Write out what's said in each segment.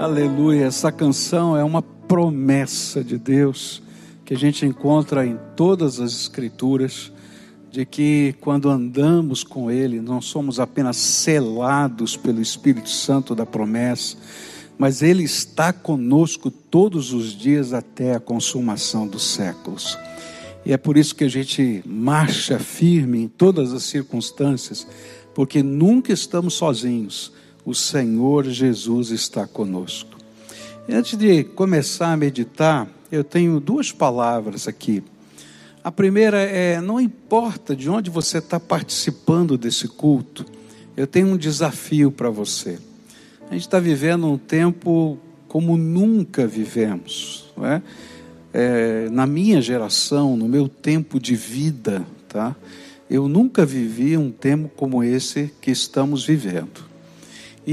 Aleluia, essa canção é uma promessa de Deus que a gente encontra em todas as Escrituras, de que quando andamos com Ele, não somos apenas selados pelo Espírito Santo da promessa, mas Ele está conosco todos os dias até a consumação dos séculos. E é por isso que a gente marcha firme em todas as circunstâncias, porque nunca estamos sozinhos. O Senhor Jesus está conosco. E antes de começar a meditar, eu tenho duas palavras aqui. A primeira é, não importa de onde você está participando desse culto, eu tenho um desafio para você. A gente está vivendo um tempo como nunca vivemos, não é? Na minha geração, no meu tempo de vida, tá? Eu nunca vivi um tempo como esse que estamos vivendo.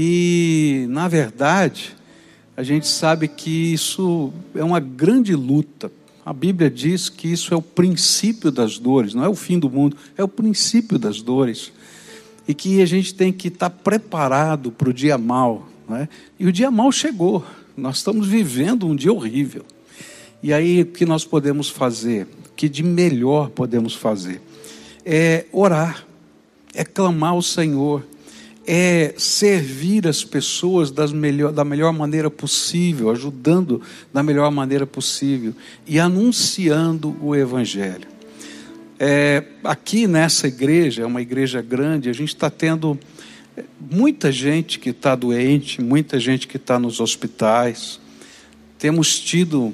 E, na verdade, a gente sabe que isso é uma grande luta. A Bíblia diz que isso é o princípio das dores, não é o fim do mundo, é o princípio das dores. E que a gente tem que estar preparado para o dia mau, né? E o dia mau chegou, nós estamos vivendo um dia horrível. E aí o que nós podemos fazer, o que de melhor podemos fazer? É orar, é clamar ao Senhor, é servir as pessoas da melhor maneira possível, ajudando da melhor maneira possível e anunciando o Evangelho. Aqui nessa igreja, é uma igreja grande, a gente está tendo muita gente que está doente, muita gente que está nos hospitais. Temos tido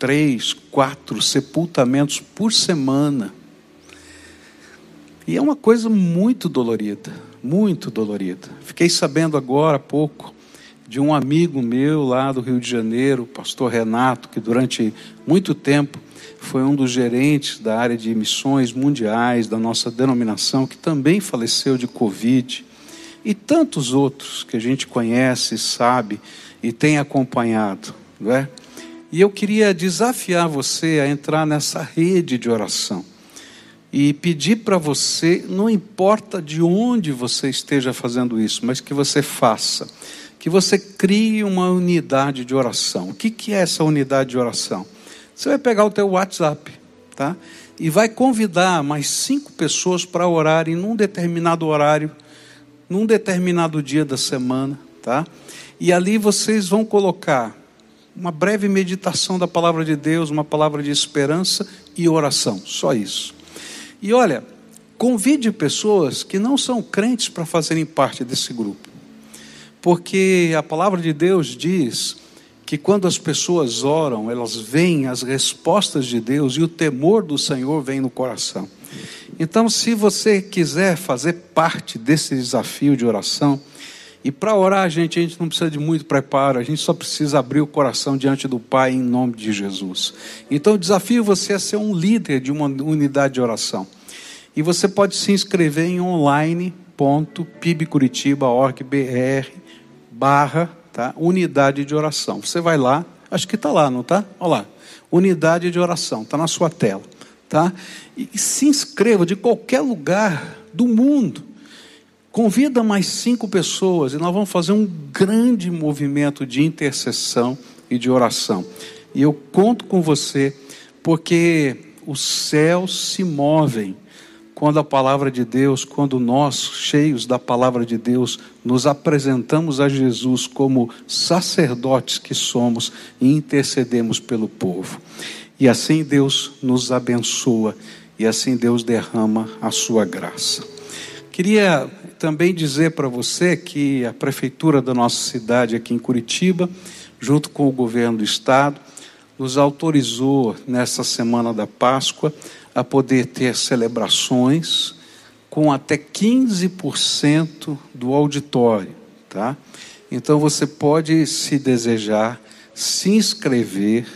3, 4 sepultamentos por semana. E é uma coisa muito dolorida. Muito dolorida. Fiquei sabendo agora há pouco de um amigo meu lá do Rio de Janeiro, o pastor Renato, que durante muito tempo foi um dos gerentes da área de missões mundiais da nossa denominação, que também faleceu de Covid, e tantos outros que a gente conhece, sabe e tem acompanhado, não é? E eu queria desafiar você a entrar nessa rede de oração e pedir para você, não importa de onde você esteja fazendo isso, mas que você faça, que você crie uma unidade de oração. O que é essa unidade de oração? Você vai pegar o teu WhatsApp, tá? E vai convidar mais 5 pessoas para orarem num determinado horário, num determinado dia da semana, tá? E ali vocês vão colocar uma breve meditação da palavra de Deus, uma palavra de esperança e oração, só isso. E olha, convide pessoas que não são crentes para fazerem parte desse grupo. Porque a palavra de Deus diz que quando as pessoas oram, elas veem as respostas de Deus e o temor do Senhor vem no coração. Então, se você quiser fazer parte desse desafio de oração, e para orar, a gente não precisa de muito preparo, a gente só precisa abrir o coração diante do Pai em nome de Jesus. Então eu desafio você a ser um líder de uma unidade de oração. E você pode se inscrever em online.pibcuritiba.org.br/ tá? Unidade de oração. Você vai lá, acho que está lá, não está? Olha lá, unidade de oração, está na sua tela, tá? E se inscreva de qualquer lugar do mundo. Convida mais 5 pessoas e nós vamos fazer um grande movimento de intercessão e de oração. E eu conto com você, porque os céus se movem quando a palavra de Deus, quando nós, cheios da palavra de Deus, nos apresentamos a Jesus como sacerdotes que somos e intercedemos pelo povo. E assim Deus nos abençoa e assim Deus derrama a sua graça. Queria também dizer para você que a prefeitura da nossa cidade aqui em Curitiba, junto com o governo do estado, nos autorizou nessa semana da Páscoa a poder ter celebrações com até 15% do auditório, tá? Então você pode, se desejar, se inscrever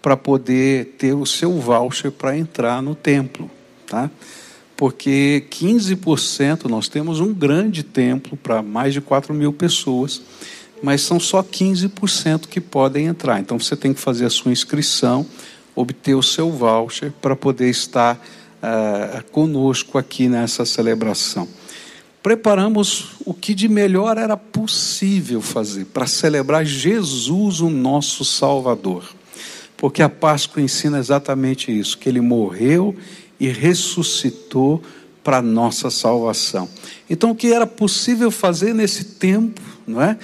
para poder ter o seu voucher para entrar no templo, tá? Porque 15%, nós temos um grande templo para mais de 4.000 pessoas, mas são só 15% que podem entrar. Então você tem que fazer a sua inscrição, obter o seu voucher para poder estar conosco aqui nessa celebração. preparamos o que de melhor era possível fazer para celebrar Jesus, o nosso Salvador. Porque a Páscoa ensina exatamente isso, que Ele morreu e ressuscitou para a nossa salvação. Então, o que era possível fazer nesse tempo, não é?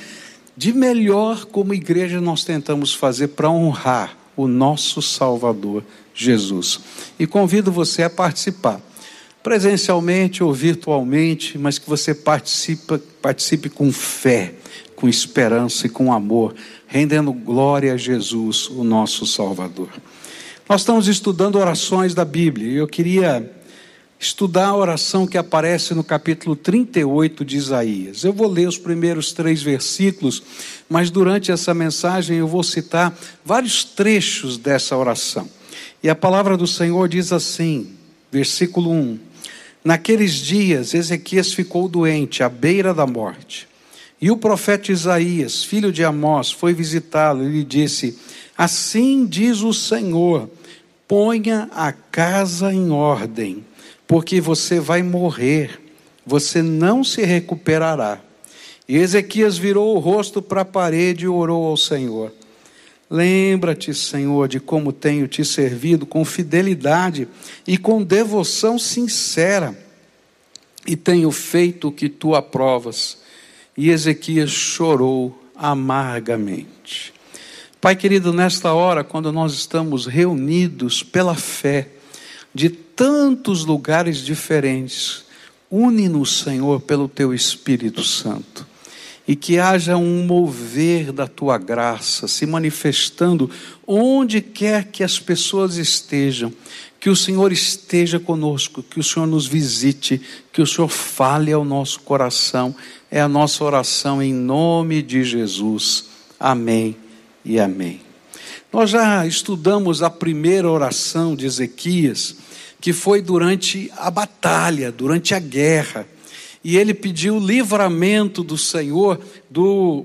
De melhor, como igreja, nós tentamos fazer para honrar o nosso Salvador, Jesus. E convido você a participar, presencialmente ou virtualmente, mas que você participe com fé, com esperança e com amor, rendendo glória a Jesus, o nosso Salvador. Nós estamos estudando orações da Bíblia, e eu queria estudar a oração que aparece no capítulo 38 de Isaías. Eu vou ler os primeiros 3 versículos, mas durante essa mensagem eu vou citar vários trechos dessa oração. E a palavra do Senhor diz assim, versículo 1. Naqueles dias, Ezequias ficou doente, à beira da morte. E o profeta Isaías, filho de Amós, foi visitá-lo e lhe disse: assim diz o Senhor, ponha a casa em ordem, porque você vai morrer, você não se recuperará. E Ezequias virou o rosto para a parede e orou ao Senhor. Lembra-te, Senhor, de como tenho te servido com fidelidade e com devoção sincera, e tenho feito o que tu aprovas. E Ezequias chorou amargamente. Pai querido, nesta hora, quando nós estamos reunidos pela fé, de tantos lugares diferentes, une-nos, Senhor, pelo Teu Espírito Santo, e que haja um mover da Tua graça, se manifestando onde quer que as pessoas estejam, que o Senhor esteja conosco, que o Senhor nos visite, que o Senhor fale ao nosso coração. É a nossa oração em nome de Jesus, amém e amém. Nós já estudamos a primeira oração de Ezequias, que foi durante a batalha, durante a guerra. E ele pediu livramento do Senhor, do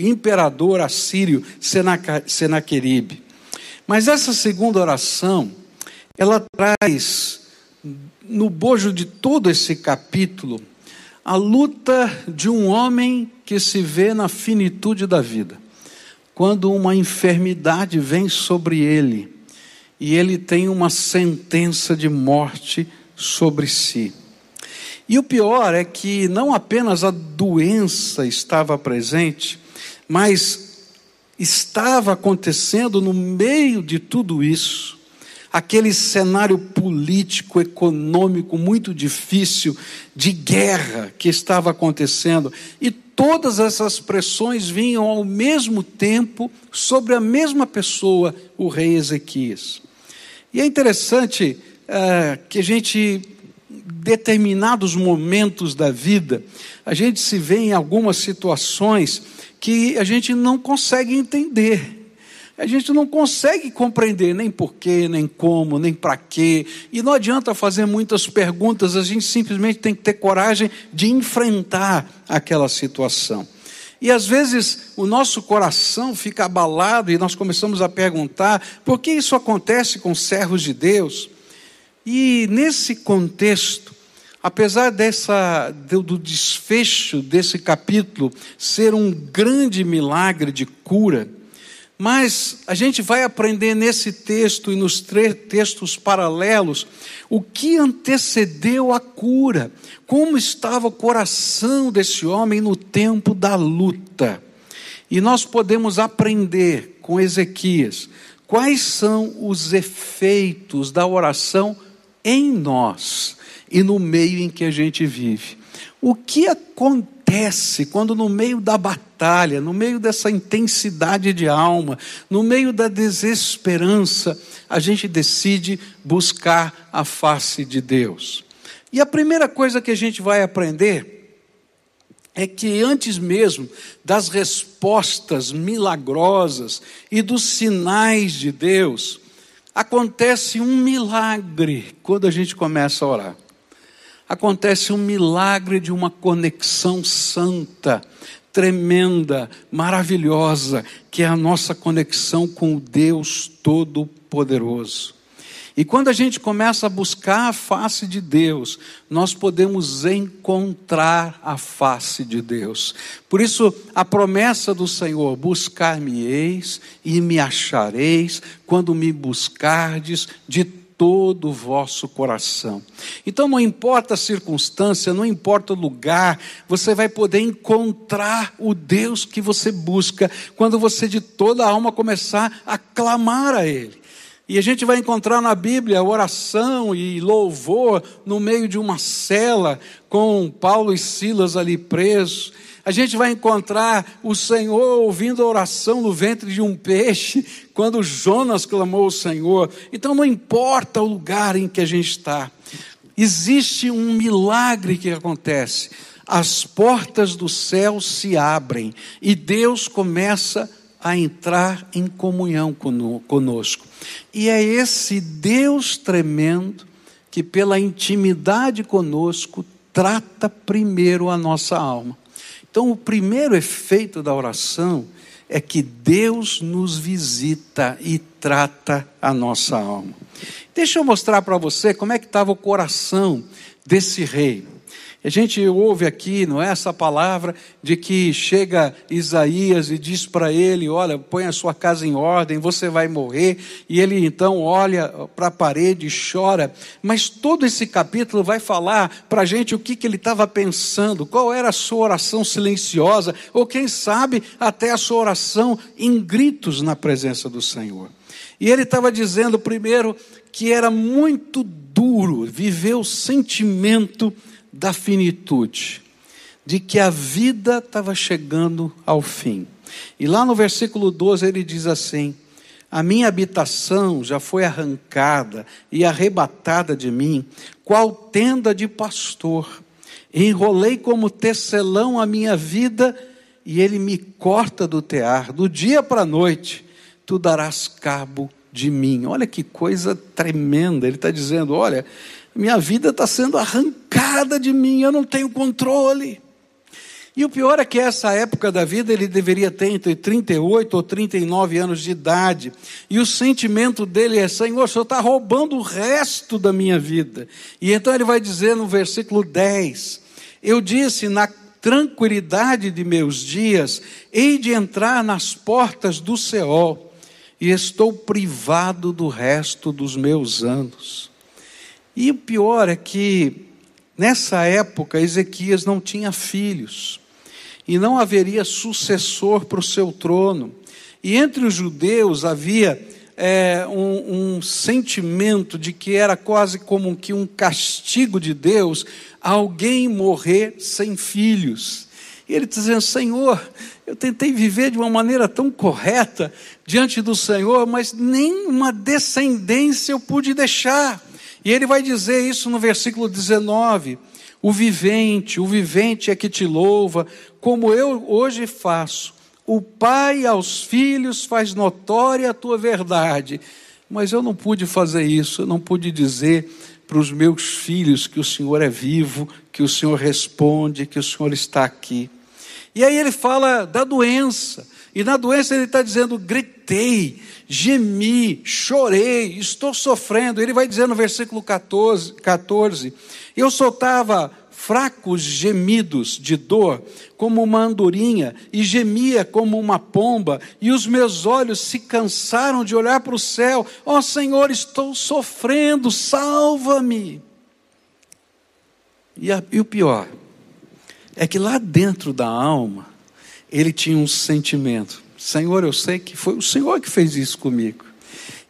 imperador assírio Senaquerib. Mas essa segunda oração, ela traz, no bojo de todo esse capítulo, a luta de um homem que se vê na finitude da vida. Quando uma enfermidade vem sobre ele, e ele tem uma sentença de morte sobre si. E o pior é que não apenas a doença estava presente, mas estava acontecendo no meio de tudo isso, aquele cenário político, econômico muito difícil, de guerra que estava acontecendo, e todas essas pressões vinham ao mesmo tempo sobre a mesma pessoa, o rei Ezequias. E é interessante que a gente, em determinados momentos da vida, a gente se vê em algumas situações que a gente não consegue entender. A gente não consegue compreender nem porquê, nem como, nem para quê. E não adianta fazer muitas perguntas, a gente simplesmente tem que ter coragem de enfrentar aquela situação. E às vezes o nosso coração fica abalado e nós começamos a perguntar por que isso acontece com os servos de Deus. E nesse contexto, apesar do desfecho desse capítulo ser um grande milagre de cura, mas a gente vai aprender nesse texto e nos 3 textos paralelos o que antecedeu a cura, como estava o coração desse homem no tempo da luta. E nós podemos aprender com Ezequias quais são os efeitos da oração em nós e no meio em que a gente vive. O que acontece quando no meio da batalha, no meio dessa intensidade de alma, no meio da desesperança, a gente decide buscar a face de Deus? E a primeira coisa que a gente vai aprender é que antes mesmo das respostas milagrosas e dos sinais de Deus, acontece um milagre quando a gente começa a orar. Acontece um milagre de uma conexão santa, tremenda, maravilhosa, que é a nossa conexão com o Deus Todo-Poderoso. E quando a gente começa a buscar a face de Deus, nós podemos encontrar a face de Deus. Por isso, a promessa do Senhor, buscar-me-eis e me achareis, quando me buscardes de todo o vosso coração. Então não importa a circunstância, não importa o lugar, você vai poder encontrar o Deus que você busca, quando você de toda a alma começar a clamar a Ele. E a gente vai encontrar na Bíblia oração e louvor no meio de uma cela, com Paulo e Silas ali presos. A gente vai encontrar o Senhor ouvindo a oração no ventre de um peixe, quando Jonas clamou ao Senhor. Então não importa o lugar em que a gente está, existe um milagre que acontece. As portas do céu se abrem e Deus começa a entrar em comunhão conosco. E é esse Deus tremendo que, pela intimidade conosco, trata primeiro a nossa alma. Então, o primeiro efeito da oração é que Deus nos visita e trata a nossa alma. Deixa eu mostrar para você como é que estava o coração desse rei. A gente ouve aqui, não é, essa palavra de que chega Isaías e diz para ele: olha, põe a sua casa em ordem, você vai morrer. E ele então olha para a parede e chora. Mas todo esse capítulo vai falar para a gente o que ele estava pensando, qual era a sua oração silenciosa, ou quem sabe até a sua oração em gritos na presença do Senhor. E ele estava dizendo primeiro que era muito duro viver o sentimento da finitude, de que a vida estava chegando ao fim. E lá no versículo 12 ele diz assim: a minha habitação já foi arrancada e arrebatada de mim, qual tenda de pastor. Enrolei como tecelão a minha vida, e ele me corta do tear. Do dia para a noite, tu darás cabo de mim. Olha que coisa tremenda. Ele está dizendo: olha, minha vida está sendo arrancada de mim, eu não tenho controle. E o pior é que essa época da vida ele deveria ter entre 38 ou 39 anos de idade. E o sentimento dele é: Senhor, o Senhor está roubando o resto da minha vida. E então ele vai dizer no versículo 10: eu disse, na tranquilidade de meus dias, hei de entrar nas portas do Seol, e estou privado do resto dos meus anos. E o pior é que, nessa época, Ezequias não tinha filhos, e não haveria sucessor para o seu trono. E entre os judeus havia um sentimento de que era quase como que um castigo de Deus alguém morrer sem filhos. E ele dizendo: Senhor, eu tentei viver de uma maneira tão correta diante do Senhor, mas nem uma descendência eu pude deixar. E ele vai dizer isso no versículo 19: o vivente é que te louva, como eu hoje faço. O Pai aos filhos faz notória a tua verdade. Mas eu não pude fazer isso, eu não pude dizer para os meus filhos que o Senhor é vivo, que o Senhor responde, que o Senhor está aqui. E aí ele fala da doença. E na doença ele está dizendo: gritei, gemi, chorei, estou sofrendo. Ele vai dizer no versículo 14: eu soltava fracos gemidos de dor, como uma andorinha, e gemia como uma pomba, e os meus olhos se cansaram de olhar para o céu. Ó Senhor, estou sofrendo, salva-me. E o pior é que lá dentro da alma ele tinha um sentimento: Senhor, eu sei que foi o Senhor que fez isso comigo.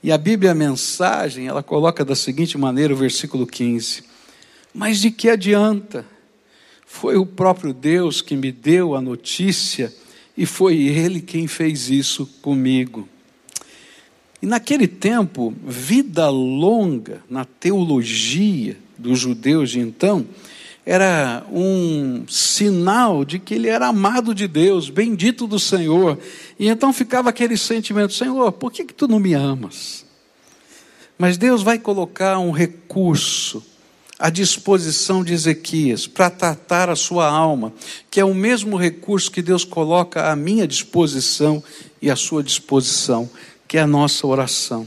E a Bíblia, a mensagem, ela coloca da seguinte maneira o versículo 15: mas de que adianta? Foi o próprio Deus que me deu a notícia, e foi Ele quem fez isso comigo. E naquele tempo, vida longa, na teologia dos judeus de então, era um sinal de que ele era amado de Deus, bendito do Senhor. E então ficava aquele sentimento: Senhor, por que tu não me amas? Mas Deus vai colocar um recurso à disposição de Ezequias para tratar a sua alma, que é o mesmo recurso que Deus coloca à minha disposição e à sua disposição, que é a nossa oração.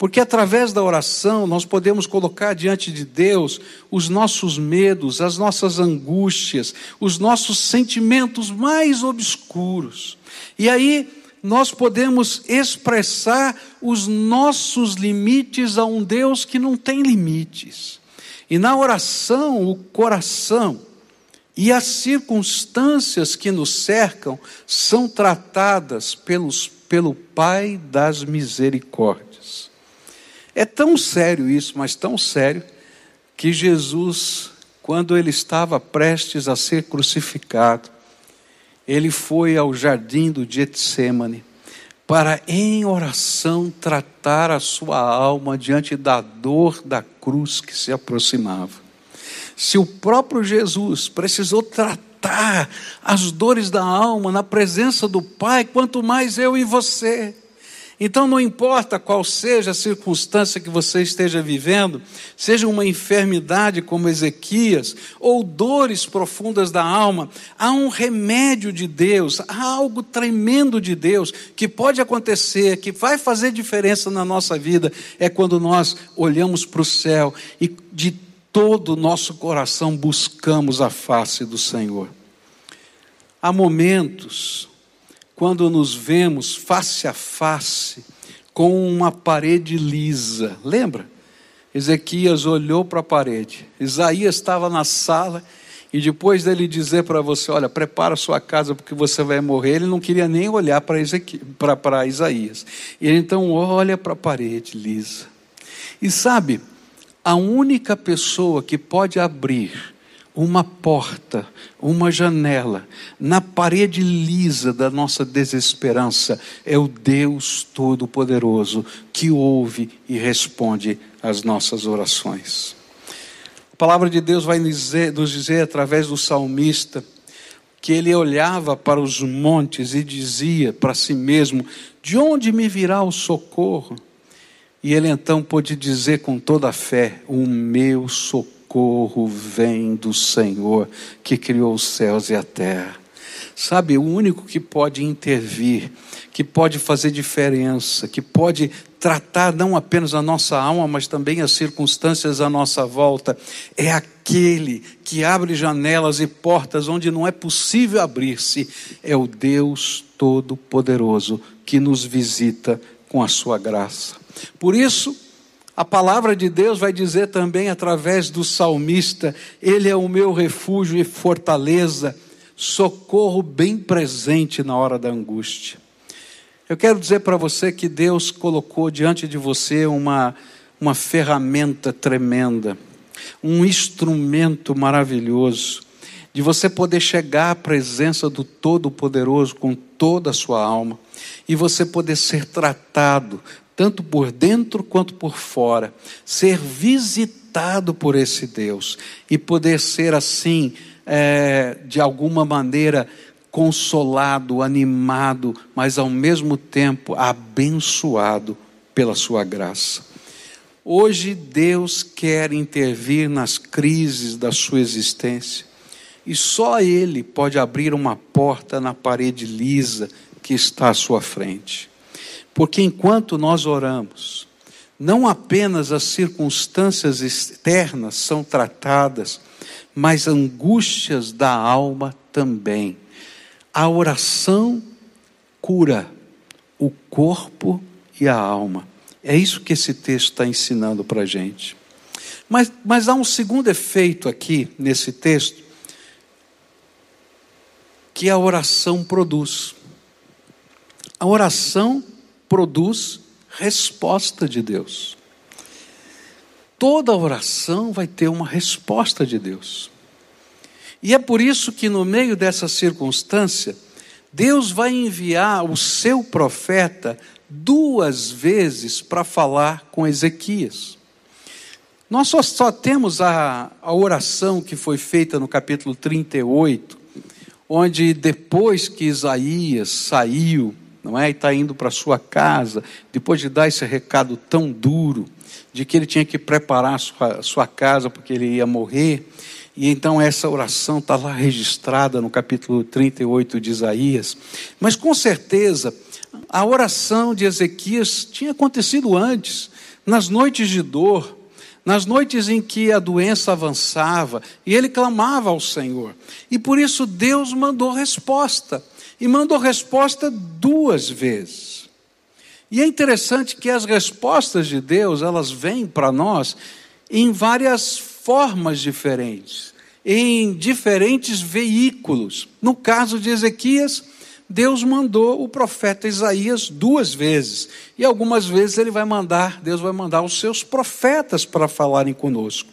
Porque através da oração nós podemos colocar diante de Deus os nossos medos, as nossas angústias, os nossos sentimentos mais obscuros. E aí nós podemos expressar os nossos limites a um Deus que não tem limites. E na oração, o coração e as circunstâncias que nos cercam são tratadas pelo Pai das Misericórdias. É tão sério isso, mas tão sério, que Jesus, quando ele estava prestes a ser crucificado, ele foi ao jardim do Getsêmani para, em oração, tratar a sua alma diante da dor da cruz que se aproximava. Se o próprio Jesus precisou tratar as dores da alma na presença do Pai, quanto mais eu e você. Então não importa qual seja a circunstância que você esteja vivendo, seja uma enfermidade como Ezequias, ou dores profundas da alma, há um remédio de Deus, há algo tremendo de Deus, que pode acontecer, que vai fazer diferença na nossa vida, é quando nós olhamos para o céu e de todo o nosso coração buscamos a face do Senhor. Há momentos quando nos vemos face a face com uma parede lisa. Lembra? Ezequias olhou para a parede. Isaías estava na sala e depois dele dizer para você, olha, prepara sua casa porque você vai morrer, ele não queria nem olhar para Isaías. E ele então olha para a parede lisa. E sabe, a única pessoa que pode abrir uma porta, uma janela, na parede lisa da nossa desesperança, é o Deus Todo-Poderoso, que ouve e responde às nossas orações. A palavra de Deus vai nos dizer através do salmista, que ele olhava para os montes e dizia para si mesmo, de onde me virá o socorro? E ele então pôde dizer com toda a fé, o meu socorro vem do Senhor que criou os céus e a terra. Sabe, o único que pode intervir, que pode fazer diferença, que pode tratar não apenas a nossa alma, mas também as circunstâncias à nossa volta, é aquele que abre janelas e portas onde não é possível abrir-se, é o Deus Todo-Poderoso que nos visita com a sua graça. Por isso, a palavra de Deus vai dizer também através do salmista, ele é o meu refúgio e fortaleza, socorro bem presente na hora da angústia. Eu quero dizer para você que Deus colocou diante de você uma ferramenta tremenda, um instrumento maravilhoso, de você poder chegar à presença do Todo-Poderoso com toda a sua alma, e você poder ser tratado, tanto por dentro quanto por fora, ser visitado por esse Deus, e poder ser assim, de alguma maneira, consolado, animado, mas ao mesmo tempo abençoado pela sua graça. Hoje Deus quer intervir nas crises da sua existência, e só Ele pode abrir uma porta na parede lisa que está à sua frente. Porque enquanto nós oramos, não apenas as circunstâncias externas são tratadas, mas angústias da alma também. A oração cura o corpo e a alma. É isso que esse texto está ensinando para a gente. Mas há um segundo efeito aqui, nesse texto, que a oração produz. A oração produz resposta de Deus. Toda oração vai ter uma resposta de Deus. E é por isso que no meio dessa circunstância, Deus vai enviar o seu profeta 2 vezes para falar com Ezequias. Nós só temos a oração que foi feita no capítulo 38, onde depois que Isaías saiu, não é? E está indo para sua casa, depois de dar esse recado tão duro, de que ele tinha que preparar sua casa, porque ele ia morrer, e então essa oração está lá registrada no capítulo 38 de Isaías, mas com certeza, a oração de Ezequias tinha acontecido antes, Nas noites de dor, nas noites em que a doença avançava, e ele clamava ao Senhor. E por isso Deus mandou resposta, e mandou resposta 2 vezes. E é interessante que as respostas de Deus, elas vêm para nós em várias formas diferentes, em diferentes veículos. No caso de Ezequias, Deus mandou o profeta Isaías 2 vezes. E algumas vezes ele vai mandar, Deus vai mandar os seus profetas para falarem conosco.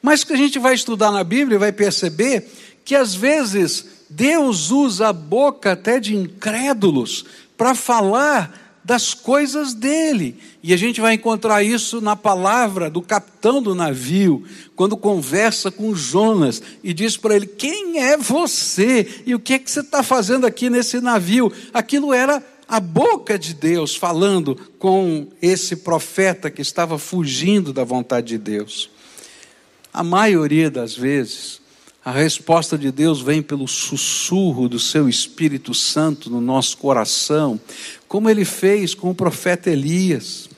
Mas o que a gente vai estudar na Bíblia vai perceber que às vezes Deus usa a boca até de incrédulos para falar das coisas dele. E a gente vai encontrar isso na palavra do capitão do navio, quando conversa com Jonas e diz para ele: quem é você? E o que é que você está fazendo aqui nesse navio? Aquilo era a boca de Deus falando com esse profeta que estava fugindo da vontade de Deus. A maioria das vezes, a resposta de Deus vem pelo sussurro do seu Espírito Santo no nosso coração, como ele fez com o profeta Elias.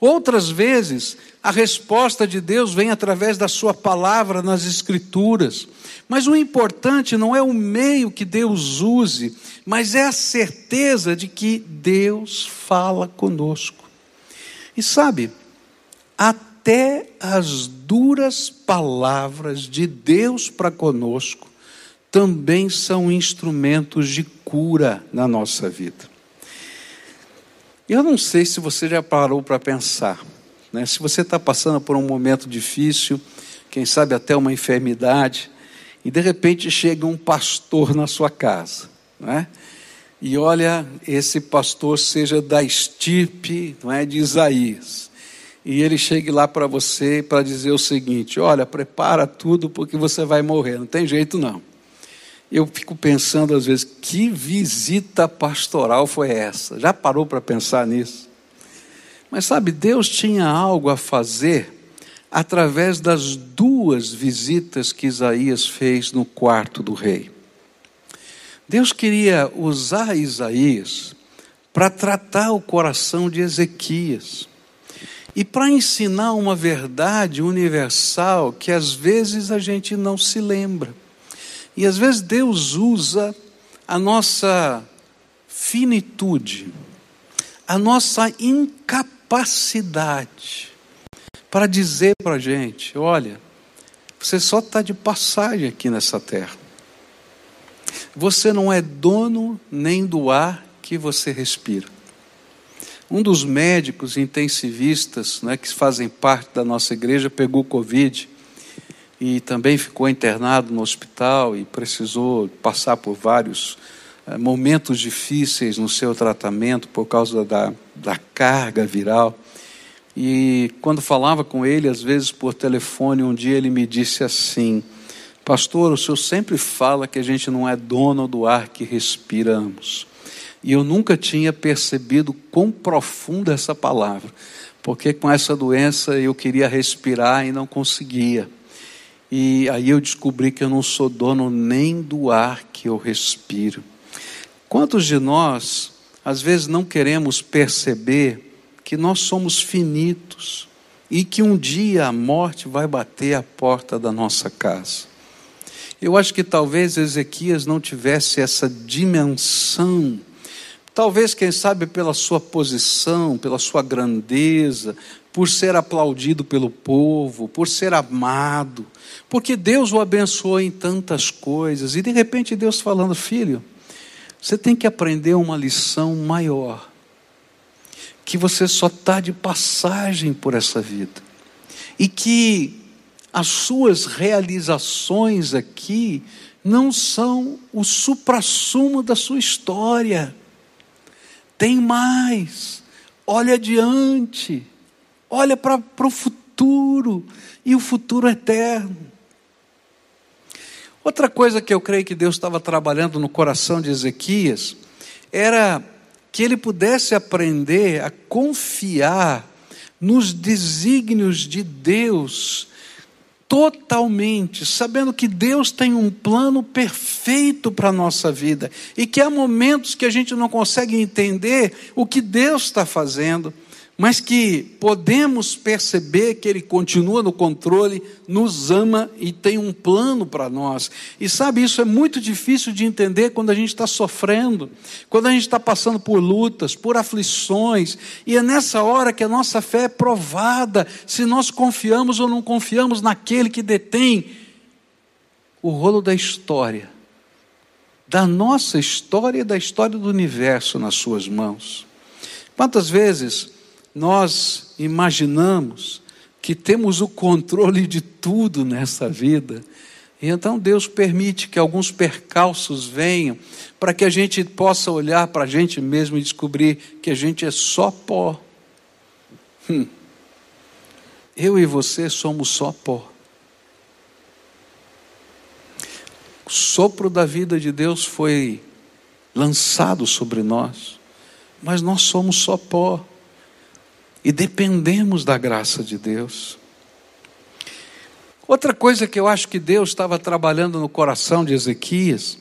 Outras vezes, a resposta de Deus vem através da sua palavra nas Escrituras. Mas o importante não é o meio que Deus use, mas é a certeza de que Deus fala conosco. E sabe, até as duras palavras de Deus para conosco também são instrumentos de cura na nossa vida. Eu não sei se você já parou para pensar, né? Se você está passando por um momento difícil, quem sabe até uma enfermidade, e de repente chega um pastor na sua casa, né? E olha, esse pastor seja da estirpe, não é, de Isaías. E ele chega lá para você para dizer o seguinte: olha, prepara tudo porque você vai morrer, não tem jeito não. Eu fico pensando às vezes, que visita pastoral foi essa? Já parou para pensar nisso? Mas sabe, Deus tinha algo a fazer através das 2 visitas que Isaías fez no quarto do rei. Deus queria usar Isaías para tratar o coração de Ezequias. E para ensinar uma verdade universal que às vezes a gente não se lembra. E às vezes Deus usa a nossa finitude, a nossa incapacidade, para dizer para a gente: olha, você só está de passagem aqui nessa terra. Você não é dono nem do ar que você respira. Um dos médicos intensivistas, né, que fazem parte da nossa igreja, pegou Covid e também ficou internado no hospital e precisou passar por vários momentos difíceis no seu tratamento por causa da carga viral. E quando falava com ele, às vezes por telefone, um dia ele me disse assim: pastor, o senhor sempre fala que a gente não é dono do ar que respiramos. E eu nunca tinha percebido quão profunda essa palavra, porque com essa doença eu queria respirar e não conseguia. E aí eu descobri que eu não sou dono nem do ar que eu respiro. Quantos de nós, às vezes, não queremos perceber que nós somos finitos e que um dia a morte vai bater à porta da nossa casa? Eu acho que talvez Ezequias não tivesse essa dimensão. Talvez, quem sabe, pela sua posição, pela sua grandeza, por ser aplaudido pelo povo, por ser amado, porque Deus o abençoou em tantas coisas. E de repente Deus falando: filho, você tem que aprender uma lição maior, que você só está de passagem por essa vida, e que as suas realizações aqui não são o suprassumo da sua história. Tem mais, olha adiante, olha para o futuro, e o futuro eterno. Outra coisa que eu creio que Deus estava trabalhando no coração de Ezequias era que ele pudesse aprender a confiar nos desígnios de Deus totalmente, sabendo que Deus tem um plano perfeito para a nossa vida, e que há momentos que a gente não consegue entender o que Deus está fazendo, mas que podemos perceber que Ele continua no controle, nos ama e tem um plano para nós. E sabe, isso é muito difícil de entender quando a gente está sofrendo, quando a gente está passando por lutas, por aflições, e é nessa hora que a nossa fé é provada, se nós confiamos ou não confiamos naquele que detém o rolo da história, da nossa história e da história do universo nas suas mãos. Quantas vezes nós imaginamos que temos o controle de tudo nessa vida, e então Deus permite que alguns percalços venham, para que a gente possa olhar para a gente mesmo e descobrir que a gente é só pó. Eu e você somos só pó. O sopro da vida de Deus foi lançado sobre nós, mas nós somos só pó e dependemos da graça de Deus. Outra coisa que eu acho que Deus estava trabalhando no coração de Ezequias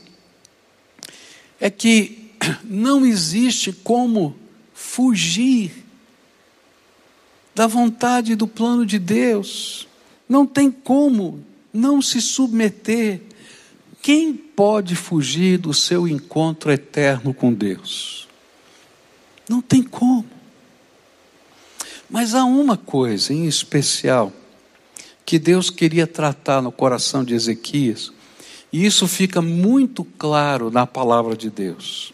é que não existe como fugir da vontade e do plano de Deus. Não tem como não se submeter. Quem pode fugir do seu encontro eterno com Deus? Não tem como. Mas há uma coisa em especial que Deus queria tratar no coração de Ezequias, e isso fica muito claro na palavra de Deus.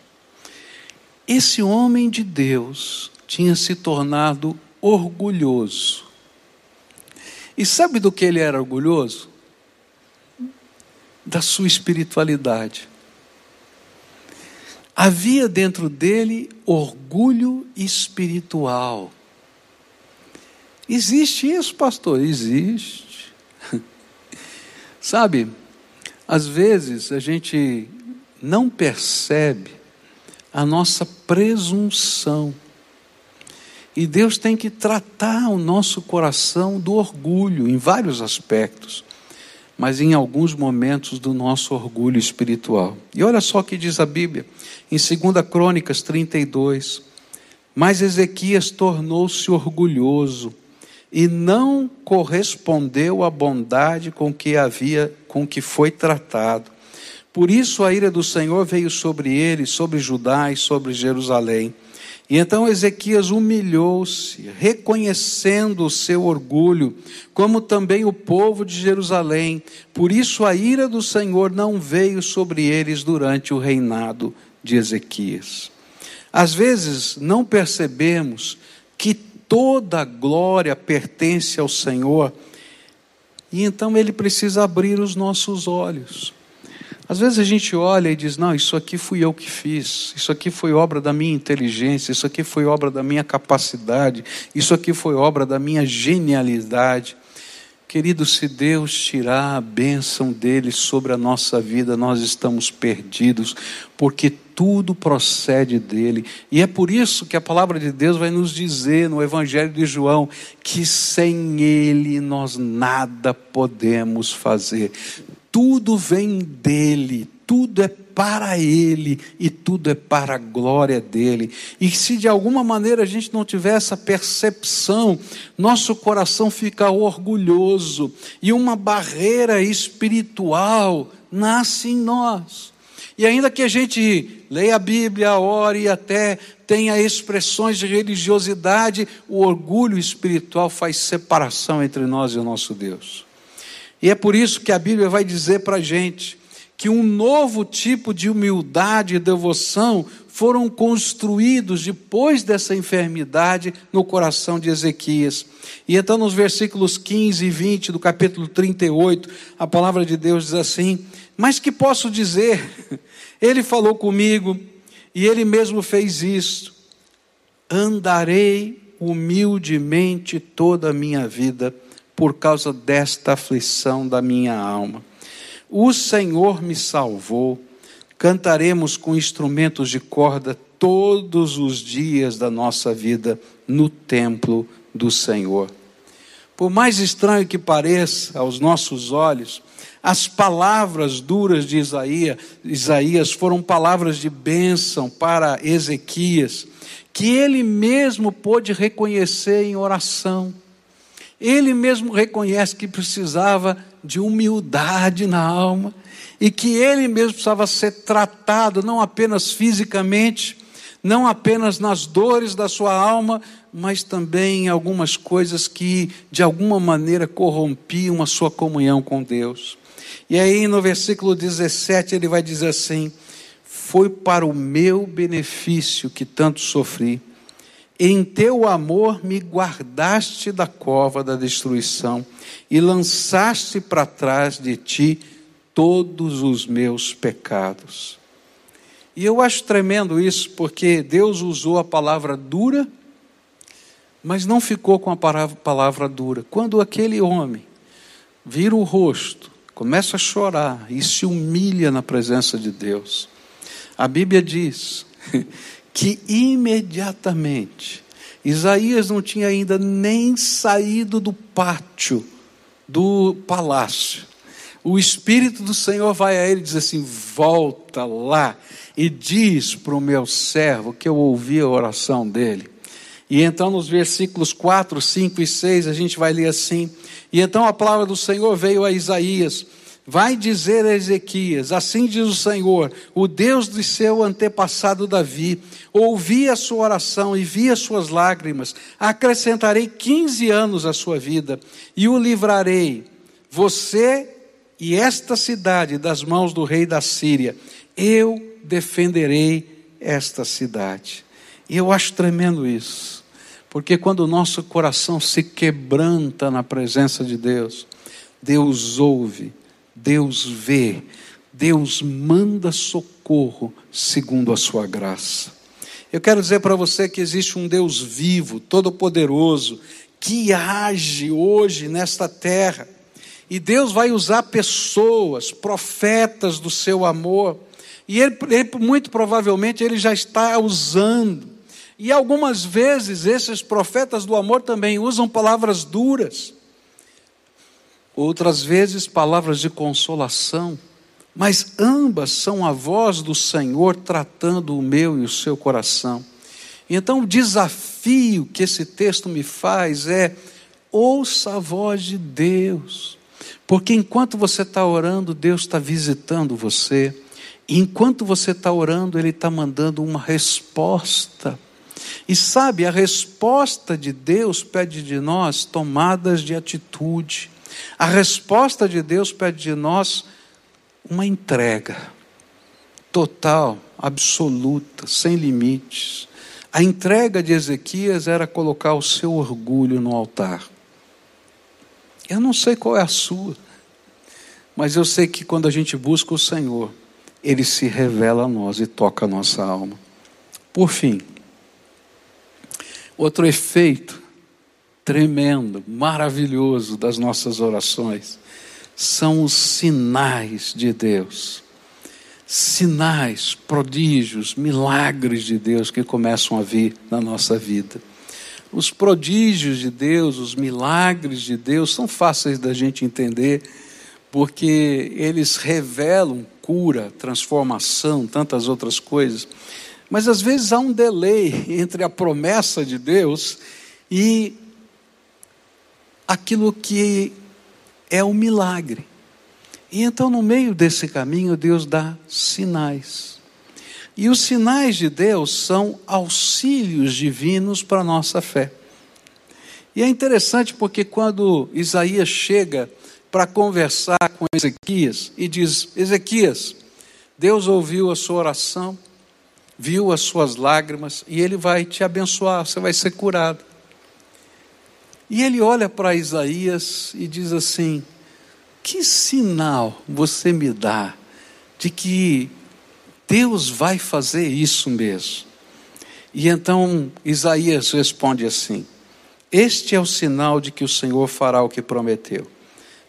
Esse homem de Deus tinha se tornado orgulhoso. E sabe do que ele era orgulhoso? Da sua espiritualidade. Havia dentro dele orgulho espiritual. Existe isso, pastor? Existe. Sabe, às vezes a gente não percebe a nossa presunção. E Deus tem que tratar o nosso coração do orgulho em vários aspectos, mas em alguns momentos do nosso orgulho espiritual. E olha só o que diz a Bíblia, em 2 Crônicas 32, mas Ezequias tornou-se orgulhoso, e não correspondeu à bondade com que foi tratado. Por isso a ira do Senhor veio sobre ele, sobre Judá e sobre Jerusalém. E então Ezequias humilhou-se, reconhecendo o seu orgulho, como também o povo de Jerusalém. Por isso a ira do Senhor não veio sobre eles durante o reinado de Ezequias. Às vezes não percebemos que toda a glória pertence ao Senhor, e então Ele precisa abrir os nossos olhos. Às vezes a gente olha e diz, não, isso aqui fui eu que fiz, isso aqui foi obra da minha inteligência, isso aqui foi obra da minha capacidade, isso aqui foi obra da minha genialidade. Querido, se Deus tirar a bênção dEle sobre a nossa vida, nós estamos perdidos, porque tudo procede dEle. E é por isso que a palavra de Deus vai nos dizer no Evangelho de João, que sem Ele nós nada podemos fazer. Tudo vem dEle, tudo é para Ele e tudo é para a glória dEle. E se de alguma maneira a gente não tiver essa percepção, nosso coração fica orgulhoso e uma barreira espiritual nasce em nós. E ainda que a gente leia a Bíblia, ore e até tenha expressões de religiosidade, o orgulho espiritual faz separação entre nós e o nosso Deus. E é por isso que a Bíblia vai dizer para a gente que um novo tipo de humildade e devoção foram construídos depois dessa enfermidade no coração de Ezequias. E então nos versículos 15 e 20 do capítulo 38, a palavra de Deus diz assim, mas que posso dizer? Ele falou comigo e ele mesmo fez isto. Andarei humildemente toda a minha vida, por causa desta aflição da minha alma. O Senhor me salvou, cantaremos com instrumentos de corda todos os dias da nossa vida no templo do Senhor. Por mais estranho que pareça aos nossos olhos, As palavras duras de Isaías foram palavras de bênção para Ezequias, que ele mesmo pôde reconhecer em oração. Ele mesmo reconhece que precisava de humildade na alma e que ele mesmo precisava ser tratado, não apenas fisicamente, não apenas nas dores da sua alma, mas também em algumas coisas que de alguma maneira corrompiam a sua comunhão com Deus. E aí no versículo 17 ele vai dizer assim: foi para o meu benefício que tanto sofri. Em teu amor me guardaste da cova da destruição e lançaste para trás de ti todos os meus pecados. E eu acho tremendo isso, porque Deus usou a palavra dura, mas não ficou com a palavra dura. Quando aquele homem vira o rosto, começa a chorar e se humilha na presença de Deus, a Bíblia diz que imediatamente, Isaías não tinha ainda nem saído do pátio do palácio, o Espírito do Senhor vai a ele e diz assim: volta lá e diz para o meu servo que eu ouvi a oração dele. E então nos versículos 4, 5 e 6 a gente vai ler assim: e então a palavra do Senhor veio a Isaías: vai dizer a Ezequias, assim diz o Senhor, o Deus de seu antepassado Davi, ouvi a sua oração e vi as suas lágrimas, acrescentarei 15 anos à sua vida, e o livrarei, você e esta cidade, das mãos do rei da Síria. Eu defenderei esta cidade. E eu acho tremendo isso, porque quando o nosso coração se quebranta na presença de Deus, Deus ouve, Deus vê, Deus manda socorro segundo a sua graça. Eu quero dizer para você que existe um Deus vivo, todo-poderoso, que age hoje nesta terra. E Deus vai usar pessoas, profetas do seu amor. E ele muito provavelmente ele já está usando. E algumas vezes esses profetas do amor também usam palavras duras. Outras vezes palavras de consolação, mas ambas são a voz do Senhor tratando o meu e o seu coração. Então o desafio que esse texto me faz é: ouça a voz de Deus, porque enquanto você está orando, Deus está visitando você, enquanto você está orando, Ele está mandando uma resposta. E sabe, a resposta de Deus pede de nós tomadas de atitude. A resposta de Deus pede de nós uma entrega total, absoluta, sem limites. A entrega de Ezequias era colocar o seu orgulho no altar. Eu não sei qual é a sua, mas eu sei que quando a gente busca o Senhor, Ele se revela a nós e toca a nossa alma. Por fim, outro efeito tremendo, maravilhoso das nossas orações são os sinais de Deus, sinais, prodígios, milagres de Deus que começam a vir na nossa vida. Os prodígios de Deus, os milagres de Deus são fáceis da gente entender, porque eles revelam cura, transformação, tantas outras coisas, mas às vezes há um delay entre a promessa de Deus e aquilo que é um milagre. E então no meio desse caminho Deus dá sinais. E os sinais de Deus são auxílios divinos para a nossa fé. E é interessante porque quando Isaías chega para conversar com Ezequias e diz: Ezequias, Deus ouviu a sua oração, viu as suas lágrimas e Ele vai te abençoar, você vai ser curado. E ele olha para Isaías e diz assim: que sinal você me dá de que Deus vai fazer isso mesmo? E então Isaías responde assim: este é o sinal de que o Senhor fará o que prometeu.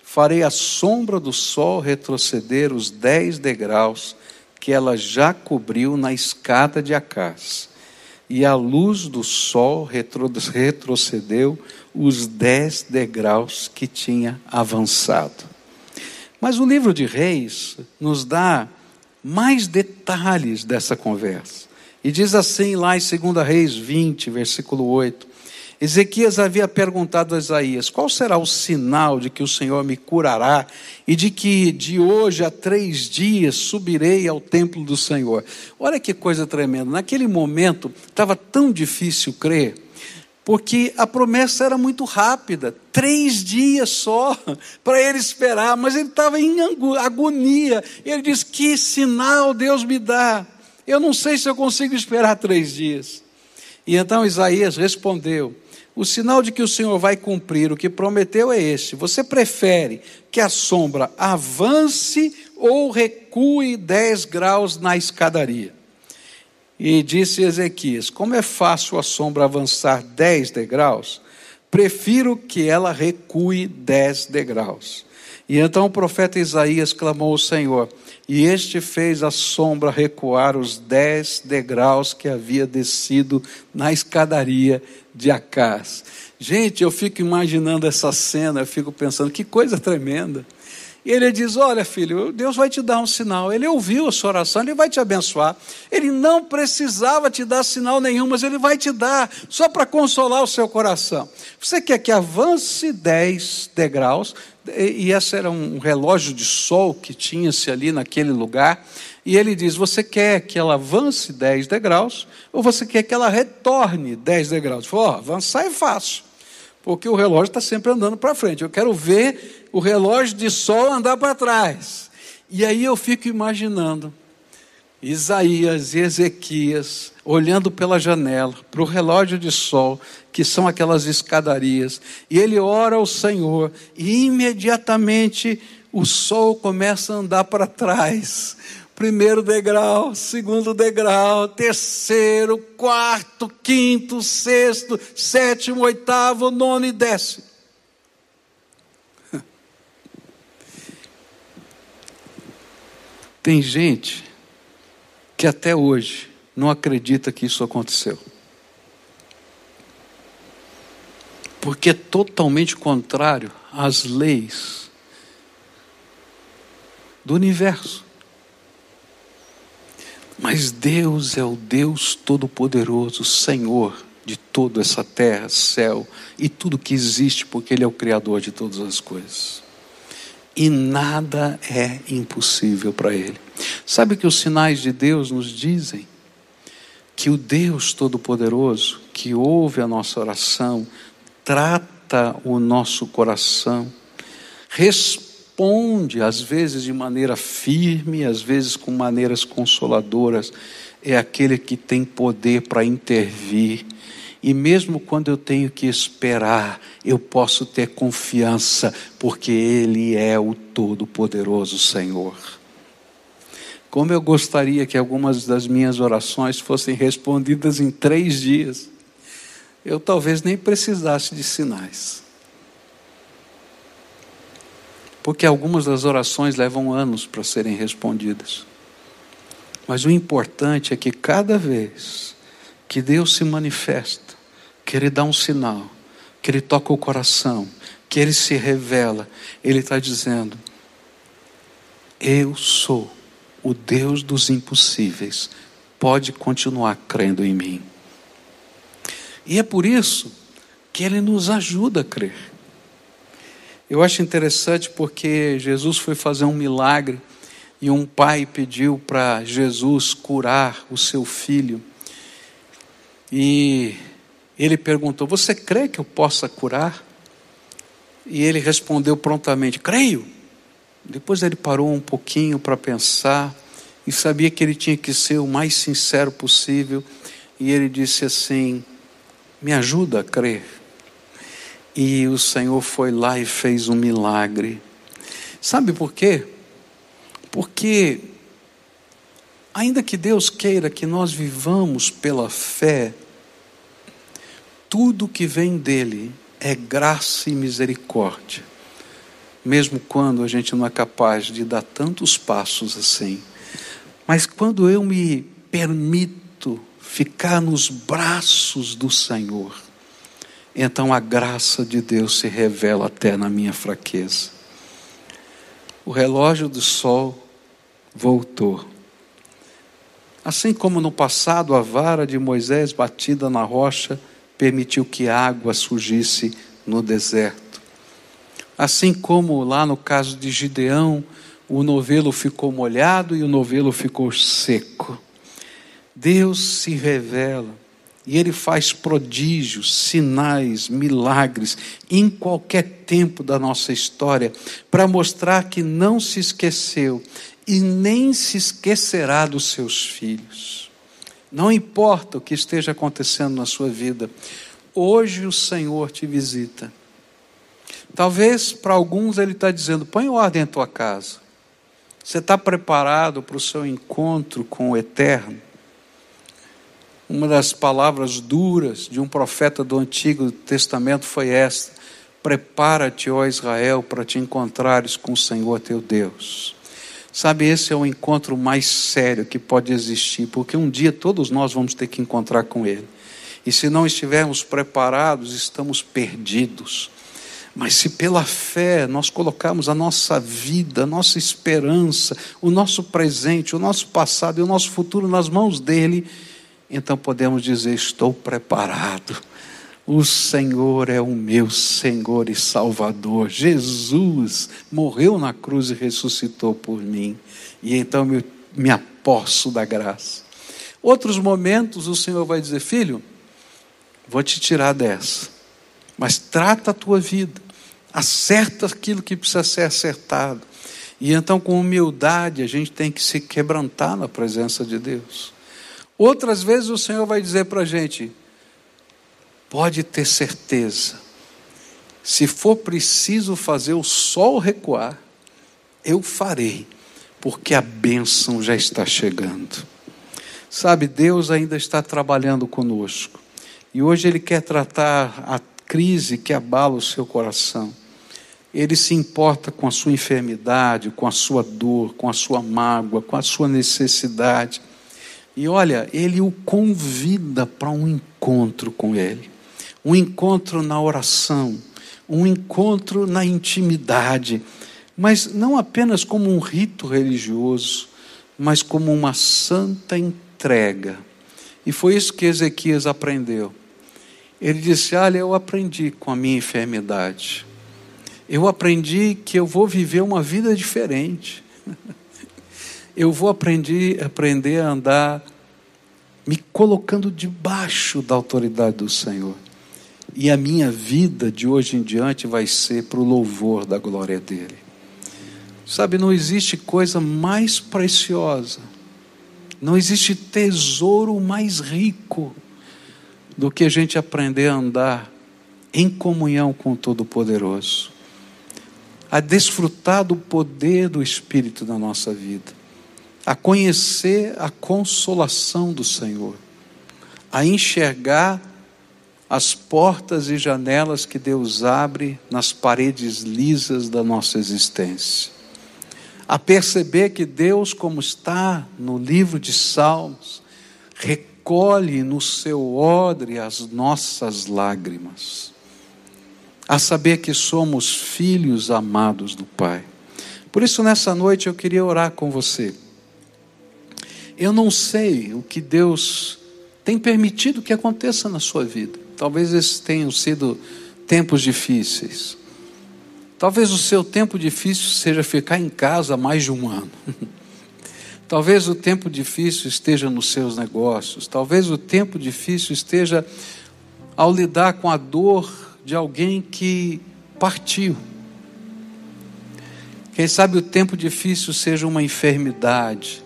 Farei a sombra do sol retroceder os 10 degraus que ela já cobriu na escada de Acás. E a luz do sol retrocedeu os 10 degraus que tinha avançado. Mas o livro de Reis nos dá mais detalhes dessa conversa. E diz assim lá em 2 Reis 20, versículo 8. Ezequias havia perguntado a Isaías: qual será o sinal de que o Senhor me curará e de que de hoje a 3 dias subirei ao templo do Senhor? Olha que coisa tremenda. Naquele momento estava tão difícil crer, porque a promessa era muito rápida. 3 dias só para ele esperar, mas ele estava em agonia. Ele diz: que sinal Deus me dá? Eu não sei se eu consigo esperar 3 dias. E então Isaías respondeu: o sinal de que o Senhor vai cumprir o que prometeu é este: você prefere que a sombra avance ou recue 10 graus na escadaria? E disse Ezequias: como é fácil a sombra avançar 10 degraus, prefiro que ela recue 10 degraus. E então o profeta Isaías clamou ao Senhor, e este fez a sombra recuar os 10 degraus que havia descido na escadaria de Acás. Gente, eu fico imaginando essa cena, eu fico pensando, que coisa tremenda. E ele diz: olha, filho, Deus vai te dar um sinal. Ele ouviu a sua oração, ele vai te abençoar. Ele não precisava te dar sinal nenhum, mas ele vai te dar, só para consolar o seu coração. Você quer que avance 10 degraus, e esse era um relógio de sol que tinha-se ali naquele lugar, e ele diz: você quer que ela avance 10 degraus, ou você quer que ela retorne 10 degraus? Ele falou: avançar é fácil, porque o relógio está sempre andando para frente. Eu quero ver o relógio de sol andar para trás. E aí eu fico imaginando Isaías e Ezequias olhando pela janela para o relógio de sol, que são aquelas escadarias, e ele ora ao Senhor, e imediatamente o sol começa a andar para trás. 1º degrau, 2º degrau, 3º, 4º, 5º, 6º, 7º, 8º, 9º e 10º. Tem gente que até hoje não acredita que isso aconteceu, porque é totalmente contrário às leis do universo. Mas Deus é o Deus Todo-Poderoso, Senhor de toda essa terra, céu e tudo que existe, porque Ele é o Criador de todas as coisas. E nada é impossível para Ele. Sabe que os sinais de Deus nos dizem que o Deus Todo-Poderoso, que ouve a nossa oração, trata o nosso coração, responde, às vezes de maneira firme, às vezes com maneiras consoladoras, é aquele que tem poder para intervir. E mesmo quando eu tenho que esperar, eu posso ter confiança, porque Ele é o Todo-Poderoso Senhor. Como eu gostaria que algumas das minhas orações fossem respondidas em 3 dias. Eu talvez nem precisasse de sinais, porque algumas das orações levam anos para serem respondidas. Mas o importante é que cada vez que Deus se manifesta, que Ele dá um sinal, que Ele toca o coração, que Ele se revela, Ele está dizendo: eu sou o Deus dos impossíveis, pode continuar crendo em mim. E é por isso que Ele nos ajuda a crer. Eu acho interessante, porque Jesus foi fazer um milagre e um pai pediu para Jesus curar o seu filho. E ele perguntou: você crê que eu possa curar? E ele respondeu prontamente: creio. Depois ele parou um pouquinho para pensar, e sabia que ele tinha que ser o mais sincero possível. E ele disse assim: me ajuda a crer. E o Senhor foi lá e fez um milagre. Sabe por quê? Porque, ainda que Deus queira que nós vivamos pela fé, tudo que vem dele é graça e misericórdia, mesmo quando a gente não é capaz de dar tantos passos assim. Mas quando eu me permito ficar nos braços do Senhor, então a graça de Deus se revela até na minha fraqueza. o relógio do sol voltou. Assim como no passado a vara de Moisés batida na rocha permitiu que água surgisse no deserto. Assim como lá no caso de Gideão, o novelo ficou molhado e o novelo ficou seco. Deus se revela e Ele faz prodígios, sinais, milagres em qualquer tempo da nossa história para mostrar que não se esqueceu e nem se esquecerá dos seus filhos. Não importa o que esteja acontecendo na sua vida, hoje o Senhor te visita. Talvez para alguns Ele está dizendo, põe ordem em tua casa. Você está preparado para o seu encontro com o Eterno? Uma das palavras duras de um profeta do Antigo Testamento foi esta: prepara-te, ó Israel, para te encontrares com o Senhor teu Deus. Sabe, esse é o encontro mais sério que pode existir, porque um dia todos nós vamos ter que encontrar com Ele. E se não estivermos preparados, estamos perdidos. Mas se pela fé nós colocarmos a nossa vida, a nossa esperança, o nosso presente, o nosso passado e o nosso futuro nas mãos dEle, então podemos dizer, estou preparado. O Senhor é o meu Senhor e Salvador. Jesus morreu na cruz e ressuscitou por mim. E então eu me aposso da graça. Outros momentos o Senhor vai dizer, filho, vou te tirar dessa. Mas trata a tua vida. Acerta aquilo que precisa ser acertado. E então com humildade a gente tem que se quebrantar na presença de Deus. Outras vezes o Senhor vai dizer para a gente, pode ter certeza, se for preciso fazer o sol recuar, eu farei, porque a bênção já está chegando. Sabe, Deus ainda está trabalhando conosco, e hoje Ele quer tratar a crise que abala o seu coração. Ele se importa com a sua enfermidade, com a sua dor, com a sua mágoa, com a sua necessidade. E olha, Ele o convida para um encontro com Ele. Um encontro na oração. Um encontro na intimidade. Mas não apenas como um rito religioso, mas como uma santa entrega. E foi isso que Ezequias aprendeu. Ele disse, olha, eu aprendi com a minha enfermidade. Eu aprendi que eu vou viver uma vida diferente. Eu vou aprender a andar me colocando debaixo da autoridade do Senhor. E a minha vida de hoje em diante vai ser para o louvor da glória dEle. Sabe, não existe coisa mais preciosa, não existe tesouro mais rico do que a gente aprender a andar em comunhão com o Todo-Poderoso, a desfrutar do poder do Espírito na nossa vida, a conhecer a consolação do Senhor, a enxergar as portas e janelas que Deus abre nas paredes lisas da nossa existência, a perceber que Deus, como está no livro de Salmos, recolhe no seu odre as nossas lágrimas, a saber que somos filhos amados do Pai. Por isso, nessa noite, eu queria orar com você. Eu não sei o que Deus tem permitido que aconteça na sua vida. Talvez esses tenham sido tempos difíceis. Talvez o seu tempo difícil seja ficar em casa há mais de um ano. Talvez o tempo difícil esteja nos seus negócios. Talvez o tempo difícil esteja ao lidar com a dor de alguém que partiu. Quem sabe o tempo difícil seja uma enfermidade.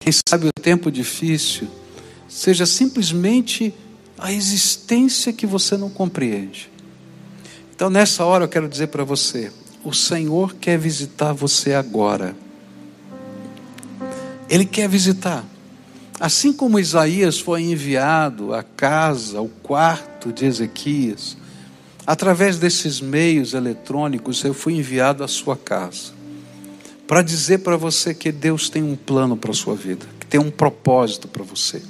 Quem sabe o tempo difícil seja simplesmente a existência que você não compreende. Então, nessa hora eu quero dizer para você, o Senhor quer visitar você agora. Ele quer visitar. Assim como Isaías foi enviado à casa, ao quarto de Ezequias, através desses meios eletrônicos eu fui enviado à sua casa, para dizer para você que Deus tem um plano para a sua vida, que tem um propósito para você,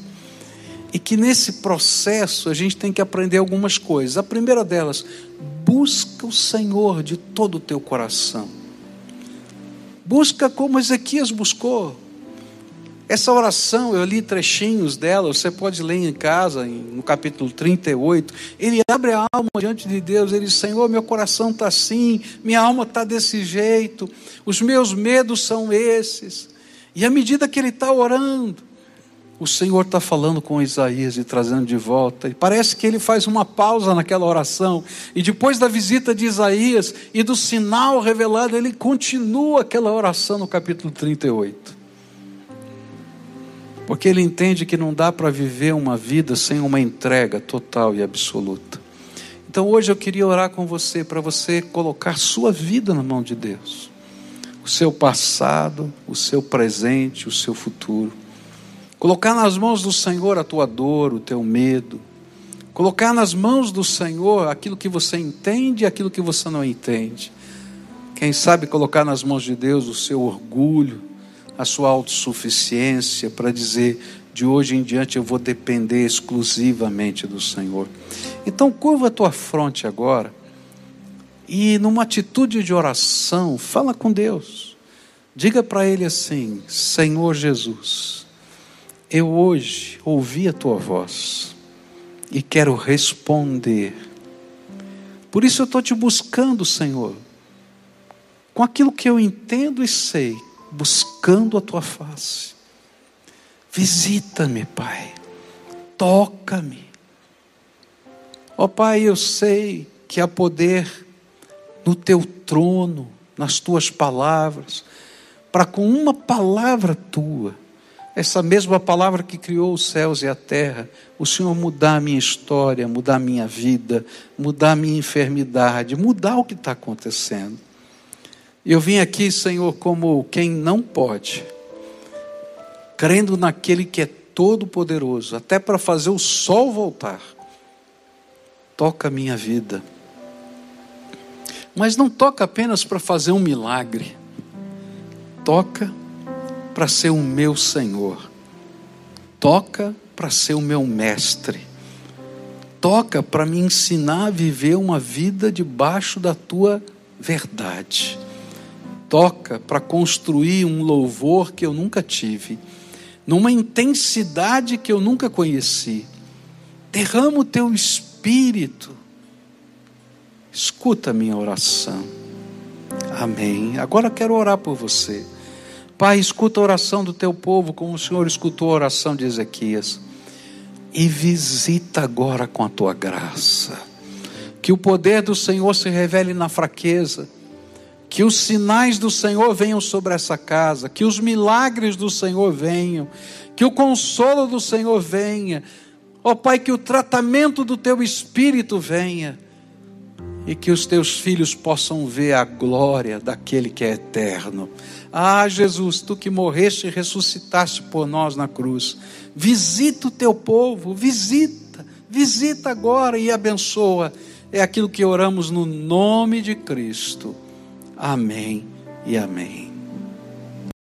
e que nesse processo a gente tem que aprender algumas coisas. A primeira delas, busca o Senhor de todo o teu coração. Busca como Ezequias buscou. Essa oração, eu li trechinhos dela, você pode ler em casa, no capítulo 38. Ele abre a alma diante de Deus, ele diz: Senhor, meu coração está assim, minha alma está desse jeito, os meus medos são esses. E à medida que ele está orando, o Senhor está falando com Isaías e trazendo de volta. E parece que ele faz uma pausa naquela oração. E depois da visita de Isaías e do sinal revelado, ele continua aquela oração no capítulo 38. Porque ele entende que não dá para viver uma vida sem uma entrega total e absoluta. Então hoje eu queria orar com você, para você colocar sua vida na mão de Deus. O seu passado, o seu presente, o seu futuro. Colocar nas mãos do Senhor a tua dor, o teu medo. Colocar nas mãos do Senhor aquilo que você entende e aquilo que você não entende. Quem sabe colocar nas mãos de Deus o seu orgulho, a sua autossuficiência, para dizer: de hoje em diante eu vou depender exclusivamente do Senhor. Então curva a tua fronte agora e, numa atitude de oração, fala com Deus. Diga para Ele assim: Senhor Jesus, eu hoje ouvi a tua voz e quero responder. Por isso eu estou te buscando, Senhor, com aquilo que eu entendo e sei, buscando a tua face. Visita-me, Pai. Toca-me. Ó Pai, eu sei que há poder no teu trono, nas tuas palavras, para com uma palavra tua, essa mesma palavra que criou os céus e a terra, o Senhor mudar a minha história, mudar a minha vida, mudar a minha enfermidade, mudar o que está acontecendo. Eu vim aqui, Senhor, como quem não pode, crendo naquele que é todo poderoso, até para fazer o sol voltar. Toca a minha vida. Mas não toca apenas para fazer um milagre. Toca para ser o meu Senhor, toca para ser o meu mestre, toca para me ensinar a viver uma vida debaixo da tua verdade, toca para construir um louvor que eu nunca tive, numa intensidade que eu nunca conheci. Derrama o teu espírito, escuta a minha oração. Amém. Agora eu quero orar por você. Pai, escuta a oração do teu povo, como o Senhor escutou a oração de Ezequias, e visita agora com a tua graça, que o poder do Senhor se revele na fraqueza, que os sinais do Senhor venham sobre essa casa, que os milagres do Senhor venham, que o consolo do Senhor venha, ó Pai, que o tratamento do teu Espírito venha, e que os teus filhos possam ver a glória daquele que é eterno. Ah, Jesus, tu que morreste e ressuscitaste por nós na cruz, visita o teu povo, visita agora e abençoa. É aquilo que oramos no nome de Cristo. Amém e amém.